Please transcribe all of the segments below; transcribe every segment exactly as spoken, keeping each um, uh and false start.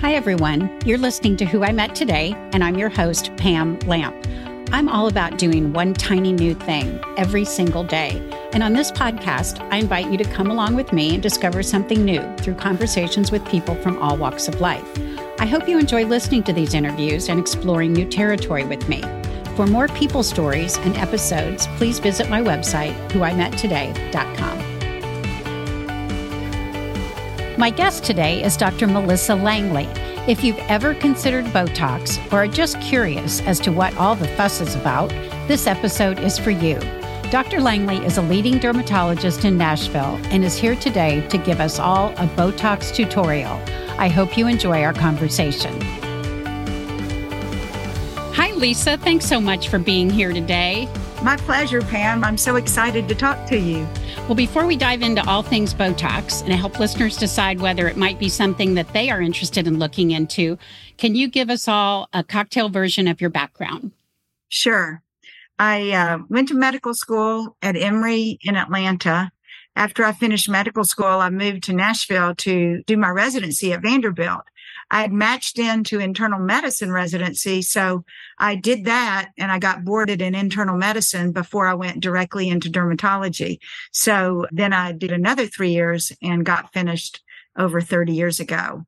Hi, everyone. You're listening to Who I Met Today, and I'm your host, Pam Lamp. I'm all about doing one tiny new thing every single day. And on this podcast, I invite you to come along with me and discover something new through conversations with people from all walks of life. I hope you enjoy listening to these interviews and exploring new territory with me. For more people stories and episodes, please visit my website, who I met today dot com. My guest today is Doctor Melissa Langley. If you've ever considered Botox or are just curious as to what all the fuss is about, this episode is for you. Doctor Langley is a leading dermatologist in Nashville and is here today to give us all a Botox tutorial. I hope you enjoy our conversation. Hi, Lisa. Thanks so much for being here today. My pleasure, Pam. I'm so excited to talk to you. Well, before we dive into all things Botox and help listeners decide whether it might be something that they are interested in looking into, can you give us all a cocktail version of your background? Sure. I uh, went to medical school at Emory in Atlanta. After I finished medical school, I moved to Nashville to do my residency at Vanderbilt. I had matched into internal medicine residency, so I did that, and I got boarded in internal medicine before I went directly into dermatology. So then I did another three years and got finished over thirty years ago.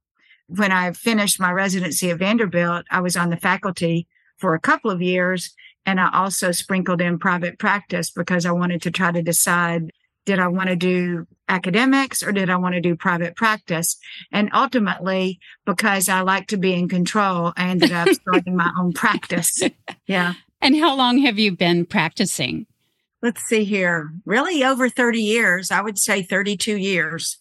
When I finished my residency at Vanderbilt, I was on the faculty for a couple of years, and I also sprinkled in private practice because I wanted to try to decide, did I want to do academics or did I want to do private practice? And ultimately, because I like to be in control, I ended up starting my own practice. Yeah. And how long have you been practicing? Let's see here. Really over thirty years. I would say thirty-two years.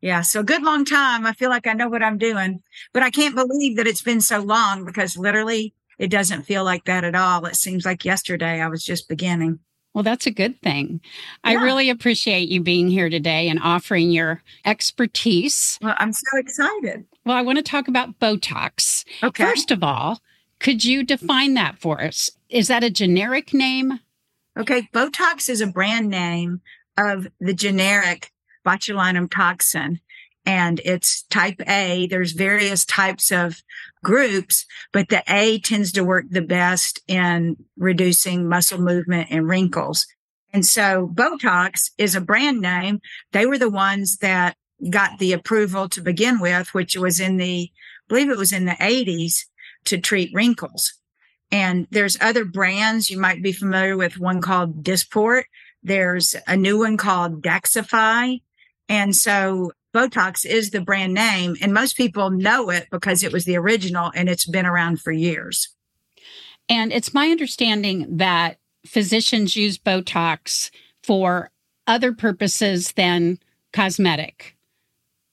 Yeah. So good long time. I feel like I know what I'm doing, but I can't believe that it's been so long because literally it doesn't feel like that at all. It seems like yesterday I was just beginning. Well, that's a good thing. Yeah. I really appreciate you being here today and offering your expertise. Well, I'm so excited. Well, I want to talk about Botox. Okay. First of all, could you define that for us? Is that a generic name? Okay. Botox is a brand name of the generic botulinum toxin, and it's type A. There's various types of groups, but the A tends to work the best in reducing muscle movement and wrinkles. And so Botox is a brand name. They were the ones that got the approval to begin with, which was in the, I believe it was in the eighties, to treat wrinkles. And there's other brands you might be familiar with, one called Dysport. There's a new one called Daxify. And so Botox is the brand name, and most people know it because it was the original, and it's been around for years. And it's my understanding that physicians use Botox for other purposes than cosmetic.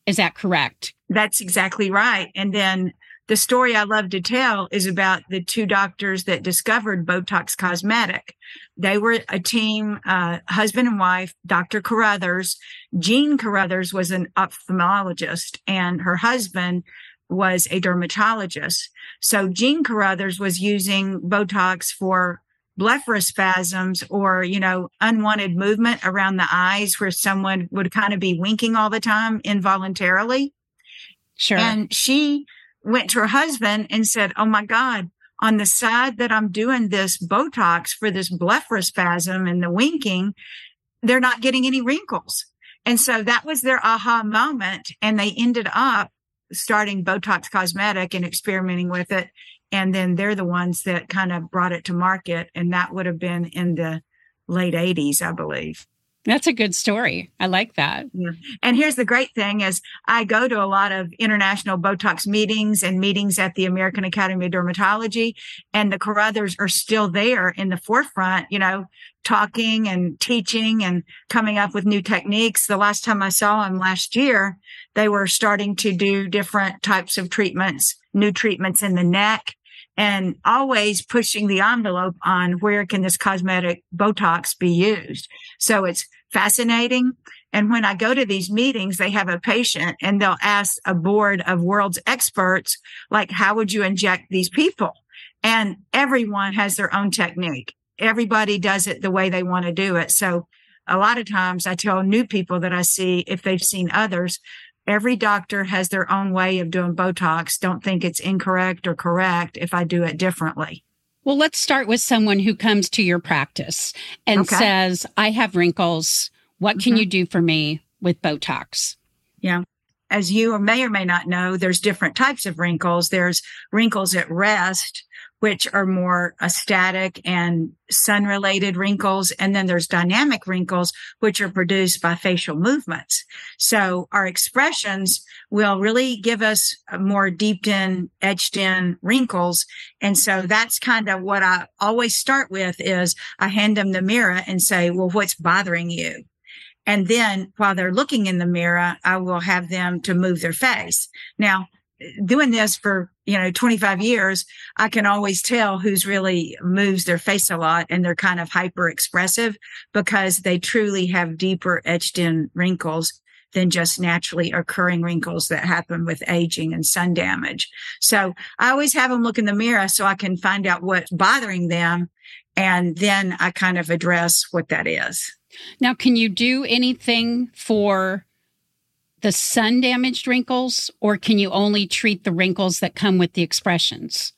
Is that correct? That's exactly right. And then the story I love to tell is about the two doctors that discovered Botox Cosmetic. They were a team, uh, husband and wife, Doctor Carruthers. Jean Carruthers was an ophthalmologist, and her husband was a dermatologist. So Jean Carruthers was using Botox for blepharospasms, or, you know, unwanted movement around the eyes where someone would kind of be winking all the time involuntarily. Sure. And she went to her husband and said, oh my God, on the side that I'm doing this Botox for this blepharospasm and the winking, they're not getting any wrinkles. And so that was their aha moment. And they ended up starting Botox Cosmetic and experimenting with it. And then they're the ones that kind of brought it to market. And that would have been in the late eighties, I believe. That's a good story. I like that. Yeah. And here's the great thing is I go to a lot of international Botox meetings and meetings at the American Academy of Dermatology, and the Carruthers are still there in the forefront, you know, talking and teaching and coming up with new techniques. The last time I saw them last year, they were starting to do different types of treatments, new treatments in the neck, and always pushing the envelope on where can this cosmetic Botox be used. So it's fascinating. And when I go to these meetings, they have a patient and they'll ask a board of world's experts, like, how would you inject these people? And everyone has their own technique. Everybody does it the way they want to do it. So a lot of times I tell new people that I see, if they've seen others, every doctor has their own way of doing Botox. Don't think it's incorrect or correct if I do it differently. Well, let's start with someone who comes to your practice and okay. says, I have wrinkles. What can mm-hmm. you do for me with Botox? Yeah. As you may or may not know, there's different types of wrinkles. There's wrinkles at rest, which are more static and sun-related wrinkles. And then there's dynamic wrinkles, which are produced by facial movements. So our expressions will really give us more deep-in, etched-in wrinkles. And so that's kind of what I always start with is I hand them the mirror and say, well, what's bothering you? And then while they're looking in the mirror, I will have them to move their face. Now, doing this for, you know, twenty-five years, I can always tell who's really moves their face a lot and they're kind of hyper expressive because they truly have deeper etched in wrinkles than just naturally occurring wrinkles that happen with aging and sun damage. So I always have them look in the mirror so I can find out what's bothering them. And then I kind of address what that is. Now, can you do anything for the sun-damaged wrinkles, or can you only treat the wrinkles that come with the expressions?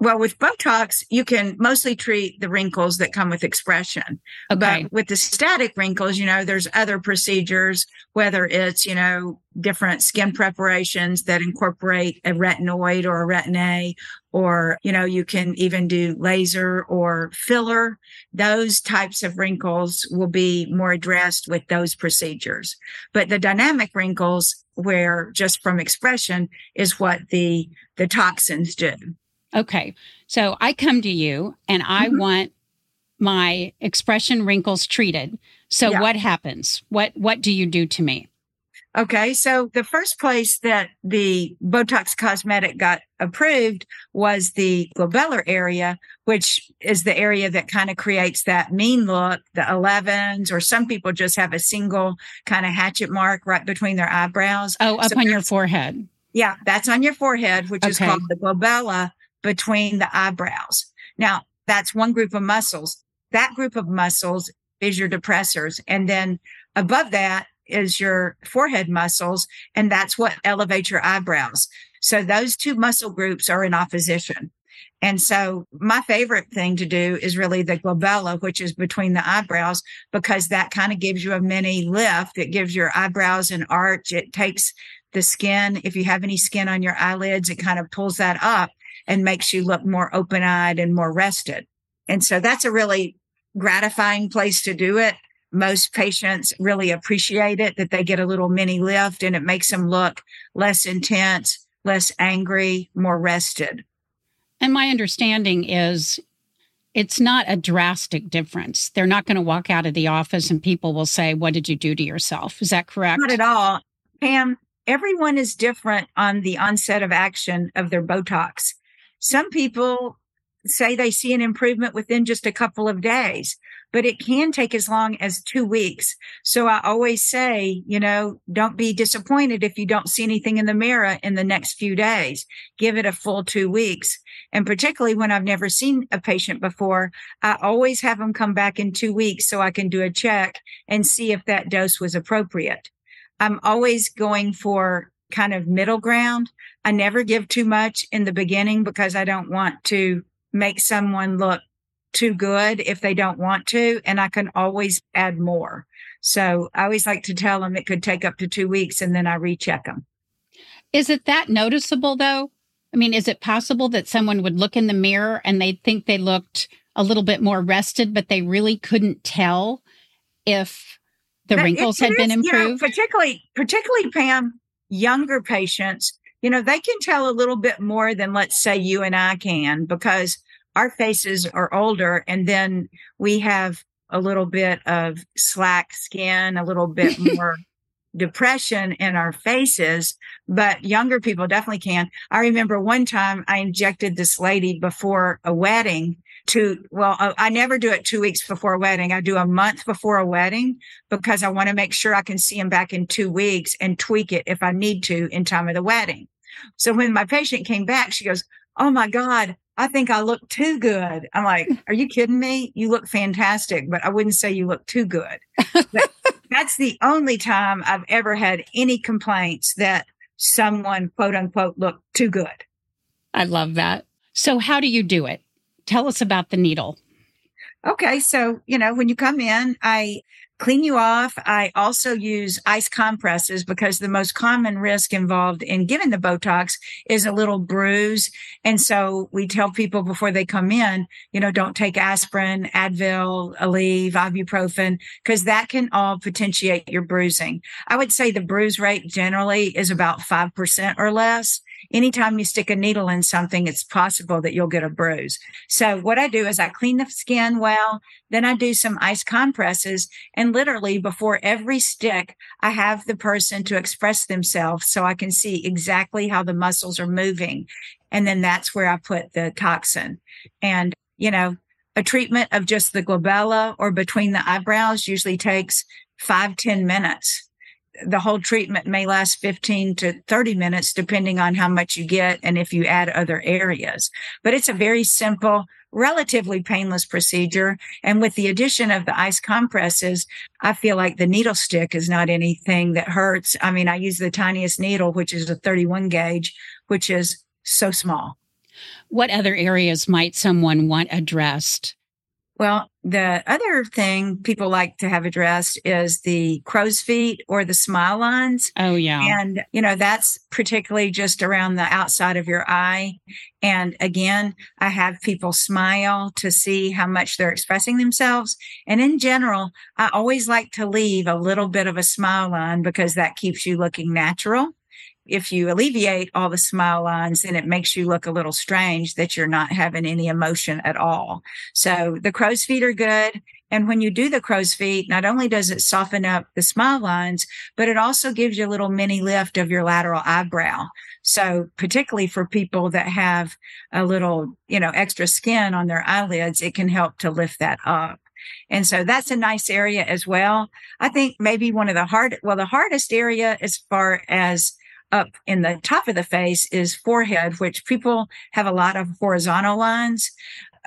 Well, with Botox, you can mostly treat the wrinkles that come with expression. Okay. But with the static wrinkles, you know, there's other procedures, whether it's, you know, different skin preparations that incorporate a retinoid or a retin-A, or, you know, you can even do laser or filler. Those types of wrinkles will be more addressed with those procedures. But the dynamic wrinkles, where just from expression, is what the, the toxins do. Okay, so I come to you and I mm-hmm. want my expression wrinkles treated. So yeah. what happens? What what do you do to me? Okay, so the first place that the Botox cosmetic got approved was the glabellar area, which is the area that kind of creates that mean look, the elevens, or some people just have a single kind of hatchet mark right between their eyebrows. Oh, up so on your forehead. Yeah, that's on your forehead, which okay. is called the glabella. Between the eyebrows. Now, that's one group of muscles. That group of muscles is your depressors. And then above that is your forehead muscles. And that's what elevates your eyebrows. So those two muscle groups are in opposition. And so my favorite thing to do is really the glabella, which is between the eyebrows, because that kind of gives you a mini lift. It gives your eyebrows an arch. It takes the skin. If you have any skin on your eyelids, it kind of pulls that up and makes you look more open-eyed and more rested. And so that's a really gratifying place to do it. Most patients really appreciate it, that they get a little mini lift, and it makes them look less intense, less angry, more rested. And my understanding is it's not a drastic difference. They're not going to walk out of the office and people will say, what did you do to yourself? Is that correct? Not at all, Pam. Everyone is different on the onset of action of their Botox. Some people say they see an improvement within just a couple of days, but it can take as long as two weeks. So I always say, you know, don't be disappointed if you don't see anything in the mirror in the next few days. Give it a full two weeks. And particularly when I've never seen a patient before, I always have them come back in two weeks so I can do a check and see if that dose was appropriate. I'm always going for kind of middle ground. I never give too much in the beginning because I don't want to make someone look too good if they don't want to, and I can always add more. So I always like to tell them it could take up to two weeks, and then I recheck them. Is it that noticeable, though? I mean, is it possible that someone would look in the mirror and they'd think they looked a little bit more rested, but they really couldn't tell if the wrinkles had been improved? You know, particularly, particularly, Pam, younger patients, you know, they can tell a little bit more than, let's say, you and I can, because our faces are older and then we have a little bit of slack skin, a little bit more depression in our faces, but younger people definitely can. I remember one time I injected this lady before a wedding. To, well, I never do it two weeks before a wedding. I do a month before a wedding because I want to make sure I can see them back in two weeks and tweak it if I need to in time of the wedding. So when my patient came back, she goes, oh my God, I think I look too good. I'm like, are you kidding me? You look fantastic, but I wouldn't say you look too good. But That's the only time I've ever had any complaints that someone, quote unquote, looked too good. I love that. So how do you do it? Tell us about the needle. Okay. So, you know, when you come in, I clean you off. I also use ice compresses because the most common risk involved in giving the Botox is a little bruise. And so we tell people before they come in, you know, don't take aspirin, Advil, Aleve, ibuprofen, because that can all potentiate your bruising. I would say the bruise rate generally is about five percent or less. Anytime you stick a needle in something, it's possible that you'll get a bruise. So what I do is I clean the skin well, then I do some ice compresses, and literally before every stick, I have the person to express themselves so I can see exactly how the muscles are moving. And then that's where I put the toxin. And, you know, a treatment of just the glabella or between the eyebrows usually takes five, ten minutes. The whole treatment may last fifteen to thirty minutes, depending on how much you get and if you add other areas. But it's a very simple, relatively painless procedure. And with the addition of the ice compresses, I feel like the needle stick is not anything that hurts. I mean, I use the tiniest needle, which is a thirty-one gauge, which is so small. What other areas might someone want addressed? Well, the other thing people like to have addressed is the crow's feet or the smile lines. Oh, yeah. And, you know, that's particularly just around the outside of your eye. And again, I have people smile to see how much they're expressing themselves. And in general, I always like to leave a little bit of a smile line because that keeps you looking natural. If you alleviate all the smile lines, then it makes you look a little strange that you're not having any emotion at all. So the crow's feet are good. And when you do the crow's feet, not only does it soften up the smile lines, but it also gives you a little mini lift of your lateral eyebrow. So particularly for people that have a little, you know, extra skin on their eyelids, it can help to lift that up. And so that's a nice area as well. I think maybe one of the hard, well, the hardest area as far as up in the top of the face is forehead, which people have a lot of horizontal lines.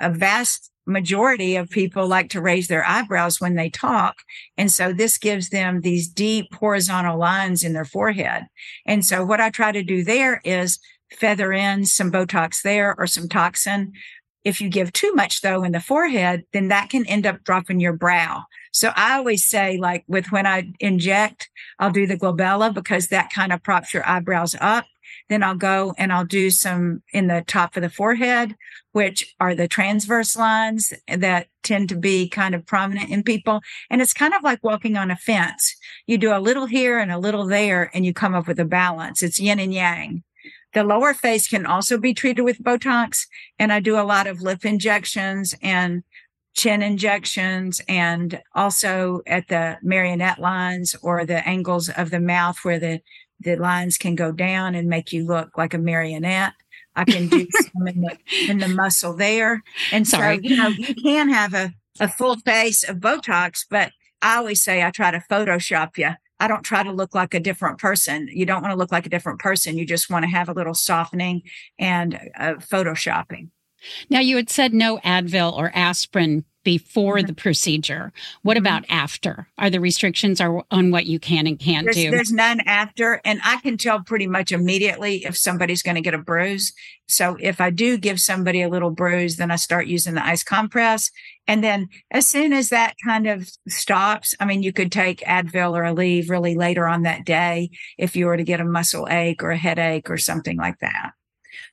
A vast majority of people like to raise their eyebrows when they talk. And so this gives them these deep horizontal lines in their forehead. And so what I try to do there is feather in some Botox there or some toxin. If you give too much, though, in the forehead, then that can end up dropping your brow. So I always say, like, with when I inject, I'll do the glabella because that kind of props your eyebrows up. Then I'll go and I'll do some in the top of the forehead, which are the transverse lines that tend to be kind of prominent in people. And it's kind of like walking on a fence. You do a little here and a little there, and you come up with a balance. It's yin and yang. The lower face can also be treated with Botox, and I do a lot of lip injections and chin injections and also at the marionette lines or the angles of the mouth where the, the lines can go down and make you look like a marionette. I can do some in, the, in the muscle there. And Sorry. so, you know, you can have a, a full face of Botox, but I always say I try to Photoshop you. I don't try to look like a different person. You don't want to look like a different person. You just want to have a little softening and uh, Photoshopping. Now, you had said no Advil or aspirin before the procedure. What about after? Are there restrictions are on what you can and can't there's, do? There's none after. And I can tell pretty much immediately if somebody's going to get a bruise. So if I do give somebody a little bruise, then I start using the ice compress. And then as soon as that kind of stops, I mean, you could take Advil or Aleve really later on that day if you were to get a muscle ache or a headache or something like that.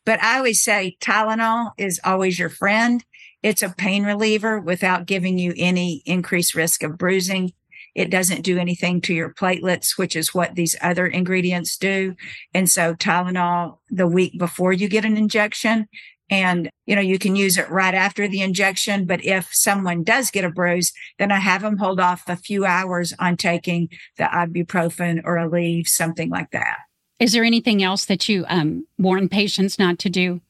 But I always say Tylenol is always your friend. It's a pain reliever without giving you any increased risk of bruising. It doesn't do anything to your platelets, which is what these other ingredients do. And so Tylenol the week before you get an injection, and, you know, you can use it right after the injection. But if someone does get a bruise, then I have them hold off a few hours on taking the ibuprofen or Aleve, something like that. Is there anything else that you um, warn patients not to do?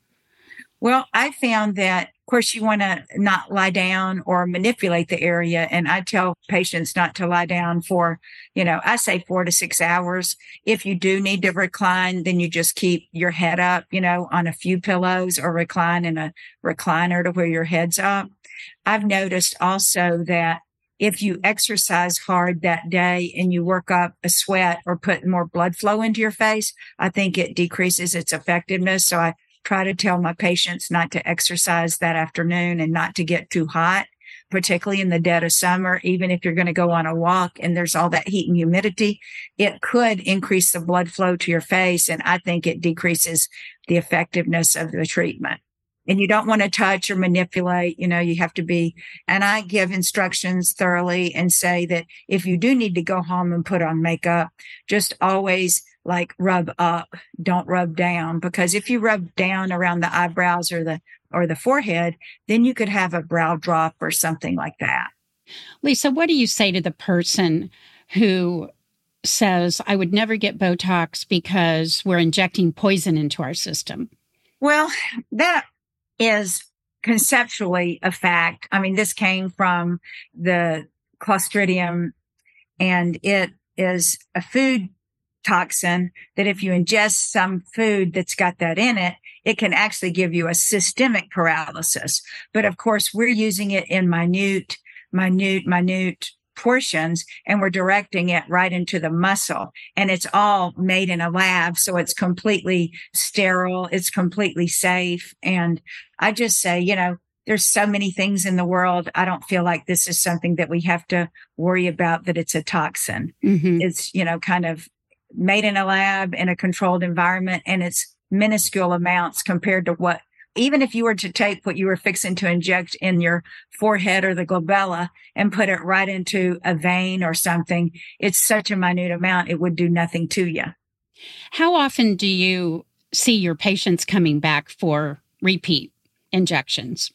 Well, I found that, of course, you want to not lie down or manipulate the area. And I tell patients not to lie down for, you know, I say four to six hours. If you do need to recline, then you just keep your head up, you know, on a few pillows or recline in a recliner to where your head's up. I've noticed also that if you exercise hard that day and you work up a sweat or put more blood flow into your face, I think it decreases its effectiveness. So I try to tell my patients not to exercise that afternoon and not to get too hot, particularly in the dead of summer. Even if you're going to go on a walk and there's all that heat and humidity, it could increase the blood flow to your face. And I think it decreases the effectiveness of the treatment. And you don't want to touch or manipulate, you know, you have to be, and I give instructions thoroughly and say that if you do need to go home and put on makeup, just always like rub up, don't rub down, because if you rub down around the eyebrows or the, or the forehead, then you could have a brow drop or something like that. Lisa, what do you say to the person who says, I would never get Botox because we're injecting poison into our system? Well, that is conceptually a fact. I mean, this came from the Clostridium, and it is a food toxin that if you ingest some food that's got that in it, it can actually give you a systemic paralysis. But of course, we're using it in minute, minute, minute portions, and we're directing it right into the muscle. And it's all made in a lab, so it's completely sterile. It's completely safe. And I just say, you know, there's so many things in the world. I don't feel like this is something that we have to worry about, that it's a toxin. Mm-hmm. It's, you know, kind of made in a lab in a controlled environment, and it's minuscule amounts compared to what, even if you were to take what you were fixing to inject in your forehead or the glabella and put it right into a vein or something, it's such a minute amount, it would do nothing to you. How often do you see your patients coming back for repeat injections?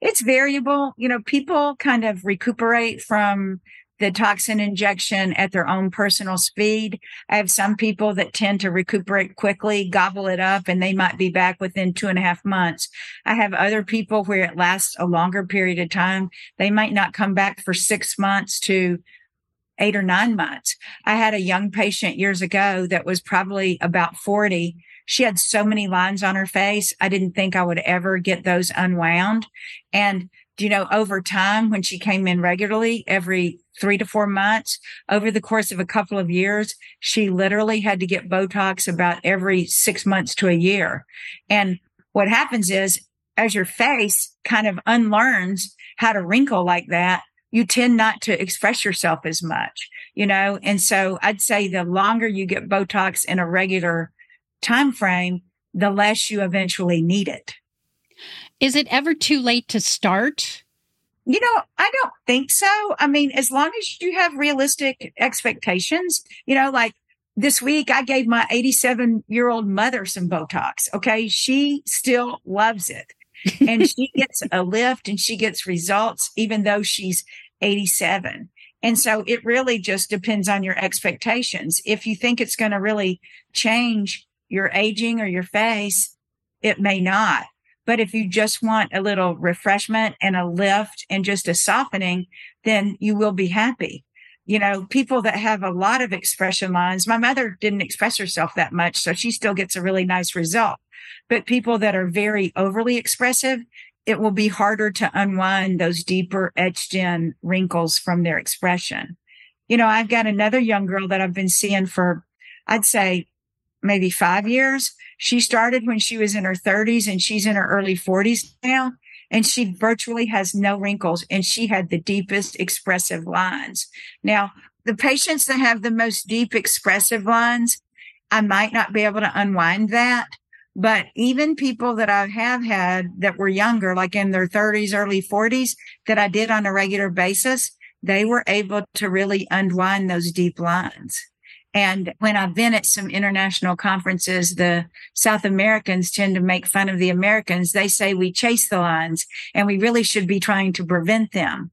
It's variable. You know, people kind of recuperate from the toxin injection at their own personal speed. I have some people that tend to recuperate quickly, gobble it up, and they might be back within two and a half months. I have other people where it lasts a longer period of time. They might not come back for six months to eight or nine months. I had a young patient years ago that was probably about forty. She had so many lines on her face. I didn't think I would ever get those unwound. And you know, over time, when she came in regularly, every three to four months, over the course of a couple of years, she literally had to get Botox about every six months to a year. And what happens is, as your face kind of unlearns how to wrinkle like that, you tend not to express yourself as much, you know? And so I'd say the longer you get Botox in a regular time frame, the less you eventually need it. Is it ever too late to start? You know, I don't think so. I mean, as long as you have realistic expectations, you know, like this week I gave my eighty-seven-year-old mother some Botox. Okay. She still loves it, and she gets a lift and she gets results, even though she's eighty-seven. And so it really just depends on your expectations. If you think it's going to really change your aging or your face, it may not. But if you just want a little refreshment and a lift and just a softening, then you will be happy. You know, people that have a lot of expression lines, my mother didn't express herself that much, so she still gets a really nice result. But people that are very overly expressive, it will be harder to unwind those deeper etched in wrinkles from their expression. You know, I've got another young girl that I've been seeing for, I'd say, maybe five years. She started when she was in her thirties, and she's in her early forties now, and she virtually has no wrinkles, and she had the deepest expressive lines. Now, the patients that have the most deep expressive lines, I might not be able to unwind that, but even people that I have had that were younger, like in their thirties, early forties, that I did on a regular basis, they were able to really unwind those deep lines. And when I've been at some international conferences, the South Americans tend to make fun of the Americans. They say we chase the lines, and we really should be trying to prevent them.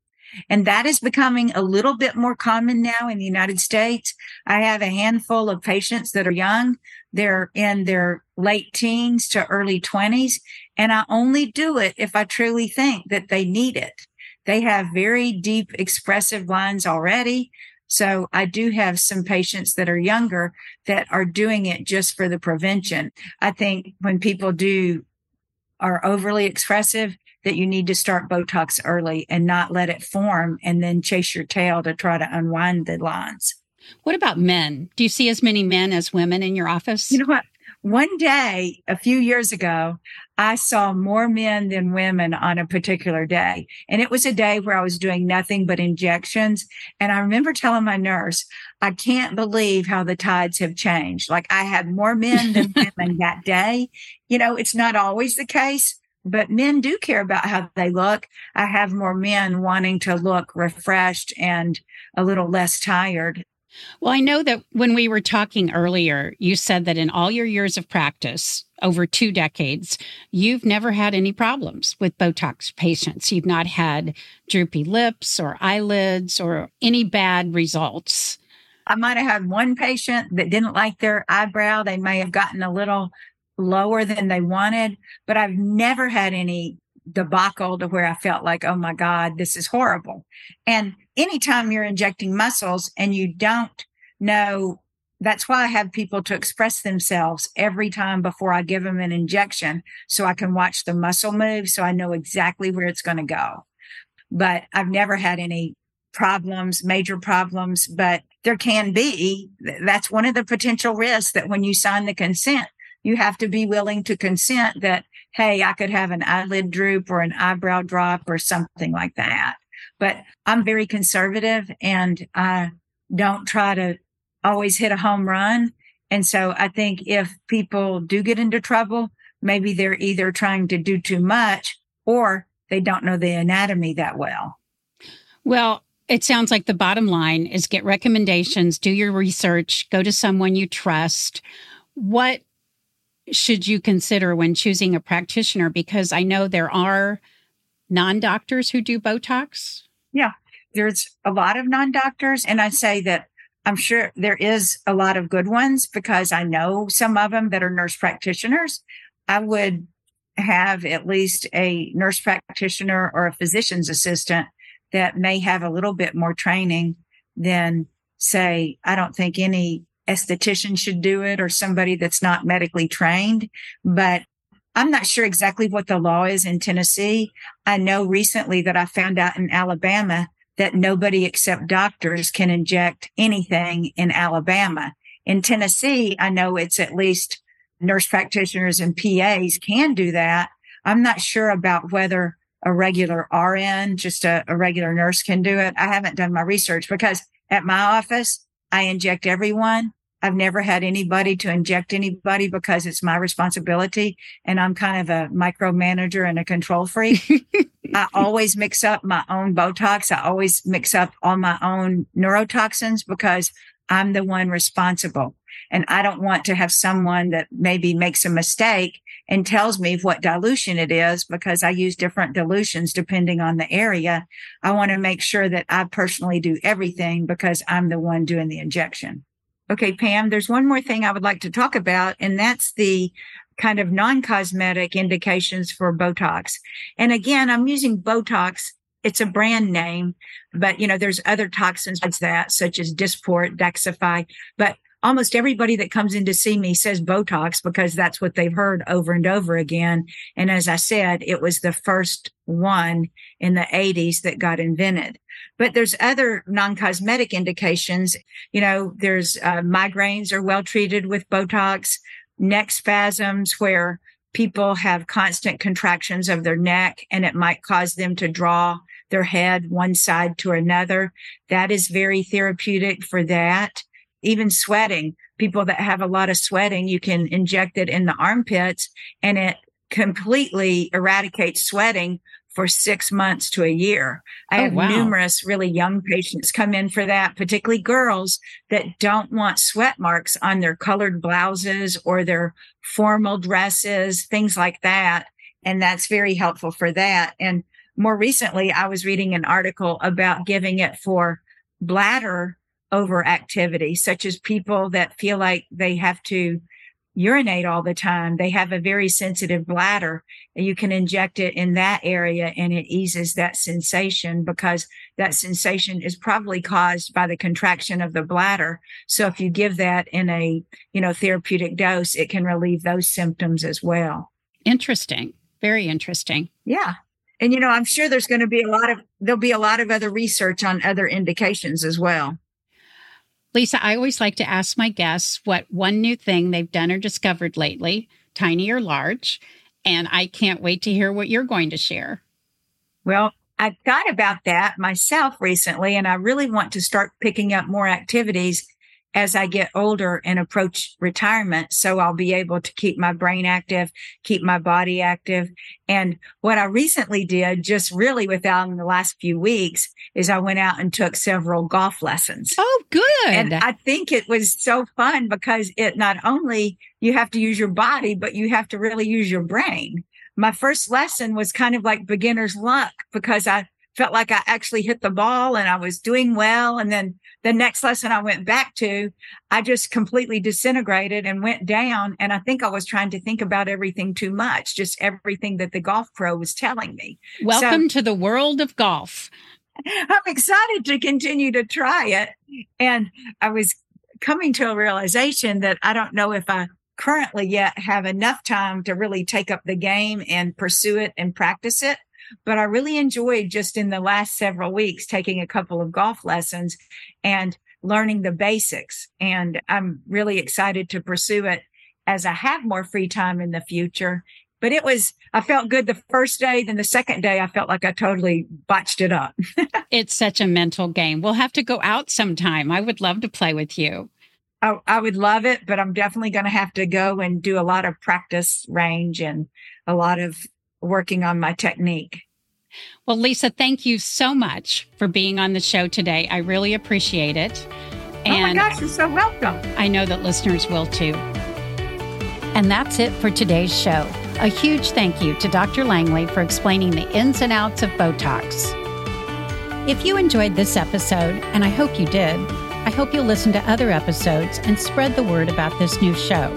And that is becoming a little bit more common now in the United States. I have a handful of patients that are young. They're in their late teens to early twenties. And I only do it if I truly think that they need it. They have very deep expressive lines already. So I do have some patients that are younger that are doing it just for the prevention. I think when people do are overly expressive, that you need to start Botox early and not let it form and then chase your tail to try to unwind the lines. What about men? Do you see as many men as women in your office? You know what? One day, a few years ago, I saw more men than women on a particular day. And it was a day where I was doing nothing but injections. And I remember telling my nurse, I can't believe how the tides have changed. Like, I had more men than women that day. You know, it's not always the case, but men do care about how they look. I have more men wanting to look refreshed and a little less tired. Well, I know that when we were talking earlier, you said that in all your years of practice, over two decades, you've never had any problems with Botox patients. You've not had droopy lips or eyelids or any bad results. I might have had one patient that didn't like their eyebrow. They may have gotten a little lower than they wanted, but I've never had any debacle to where I felt like, oh my God, this is horrible. And anytime you're injecting muscles and you don't know, that's why I have people to express themselves every time before I give them an injection, so I can watch the muscle move, so I know exactly where it's going to go. But I've never had any problems, major problems, but there can be. That's one of the potential risks, that when you sign the consent, you have to be willing to consent that, hey, I could have an eyelid droop or an eyebrow drop or something like that. But I'm very conservative and I don't try to always hit a home run. And so I think if people do get into trouble, maybe they're either trying to do too much or they don't know the anatomy that well. Well, it sounds like the bottom line is get recommendations, do your research, go to someone you trust. What should you consider when choosing a practitioner? Because I know there are non-doctors who do Botox. Yeah, there's a lot of non-doctors. And I say that I'm sure there is a lot of good ones, because I know some of them that are nurse practitioners. I would have at least a nurse practitioner or a physician's assistant that may have a little bit more training than, say, I don't think any esthetician should do it, or somebody that's not medically trained. But I'm not sure exactly what the law is in Tennessee. I know recently that I found out in Alabama that nobody except doctors can inject anything in Alabama. In Tennessee, I know it's at least nurse practitioners and P As can do that. I'm not sure about whether a regular R N, just a, a regular nurse, can do it. I haven't done my research, because at my office, I inject everyone. I've never had anybody to inject anybody, because it's my responsibility and I'm kind of a micromanager and a control freak. I always mix up my own Botox. I always mix up all my own neurotoxins, because I'm the one responsible. And I don't want to have someone that maybe makes a mistake and tells me what dilution it is, because I use different dilutions depending on the area. I want to make sure that I personally do everything, because I'm the one doing the injection. Okay, Pam, there's one more thing I would like to talk about, and that's the kind of non-cosmetic indications for Botox. And again, I'm using Botox. It's a brand name, but, you know, there's other toxins like that, such as Dysport, Daxify, but almost everybody that comes in to see me says Botox, because that's what they've heard over and over again. And as I said, it was the first one in the eighties that got invented. But there's other non-cosmetic indications. You know, there's uh, migraines are well treated with Botox, neck spasms where people have constant contractions of their neck and it might cause them to draw their head one side to another. That is very therapeutic for that. Even sweating, people that have a lot of sweating, you can inject it in the armpits and it completely eradicates sweating for six months to a year. I oh, have wow. numerous really young patients come in for that, particularly girls that don't want sweat marks on their colored blouses or their formal dresses, things like that. And that's very helpful for that. And more recently, I was reading an article about giving it for bladder overactivity, such as people that feel like they have to urinate all the time. They have a very sensitive bladder, and you can inject it in that area and it eases that sensation, because that sensation is probably caused by the contraction of the bladder. So if you give that in a, you know, therapeutic dose, it can relieve those symptoms as well. Interesting. Very interesting. Yeah. And, you know, I'm sure there's going to be a lot of, there'll be a lot of other research on other indications as well. Lisa, I always like to ask my guests what one new thing they've done or discovered lately, tiny or large, and I can't wait to hear what you're going to share. Well, I thought about that myself recently, and I really want to start picking up more activities as I get older and approach retirement, so I'll be able to keep my brain active, keep my body active. And what I recently did, just really within the last few weeks, is I went out and took several golf lessons. Oh, good. And I think it was so fun because it not only you have to use your body, but you have to really use your brain. My first lesson was kind of like beginner's luck because I felt like I actually hit the ball and I was doing well. And then the next lesson I went back to, I just completely disintegrated and went down. And I think I was trying to think about everything too much, just everything that the golf pro was telling me. Welcome so, to the world of golf. I'm excited to continue to try it. And I was coming to a realization that I don't know if I currently yet have enough time to really take up the game and pursue it and practice it. But I really enjoyed just in the last several weeks taking a couple of golf lessons and learning the basics. And I'm really excited to pursue it as I have more free time in the future. But it was, I felt good the first day. Then the second day, I felt like I totally botched it up. It's such a mental game. We'll have to go out sometime. I would love to play with you. I, I would love it, but I'm definitely going to have to go and do a lot of practice range and a lot of working on my technique. Well, Lisa, thank you so much for being on the show today. I really appreciate it. And oh my gosh, you're so welcome. I know that listeners will too. And that's it for today's show. A huge thank you to Doctor Langley for explaining the ins and outs of Botox. If you enjoyed this episode, and I hope you did, I hope you'll listen to other episodes and spread the word about this new show.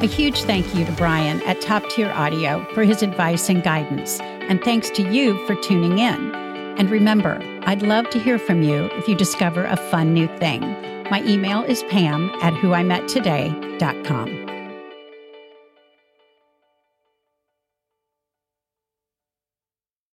A huge thank you to Brian at Top Tier Audio for his advice and guidance. And thanks to you for tuning in. And remember, I'd love to hear from you if you discover a fun new thing. My email is pam at who I met today dot com.